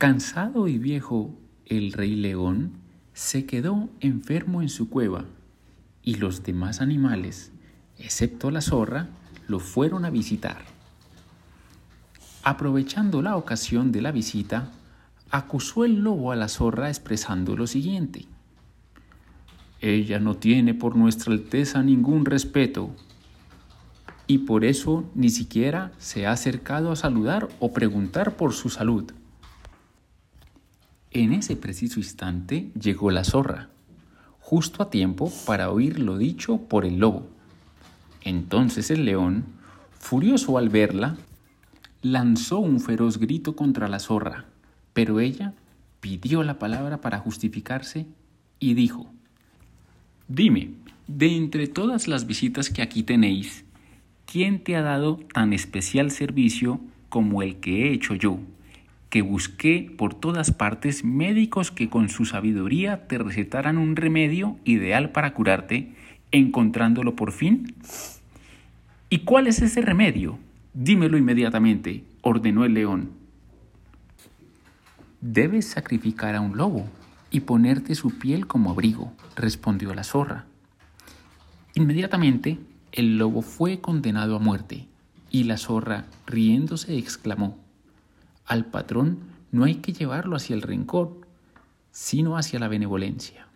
Cansado y viejo, el rey león se quedó enfermo en su cueva y los demás animales, excepto la zorra, lo fueron a visitar. Aprovechando la ocasión de la visita, acusó el lobo a la zorra expresando lo siguiente: «Ella no tiene por nuestra alteza ningún respeto y por eso ni siquiera se ha acercado a saludar o preguntar por su salud». En ese preciso instante llegó la zorra, justo a tiempo para oír lo dicho por el lobo. Entonces el león, furioso al verla, lanzó un feroz grito contra la zorra, pero ella pidió la palabra para justificarse y dijo: «Dime, de entre todas las visitas que aquí tenéis, ¿quién te ha dado tan especial servicio como el que he hecho yo, que busqué por todas partes médicos que con su sabiduría te recetaran un remedio ideal para curarte, encontrándolo por fin? ¿Y cuál es ese remedio? Dímelo inmediatamente», ordenó el león. «Debes sacrificar a un lobo y ponerte su piel como abrigo», respondió la zorra. Inmediatamente el lobo fue condenado a muerte y la zorra, riéndose, exclamó: «Al patrón no hay que llevarlo hacia el rencor, sino hacia la benevolencia».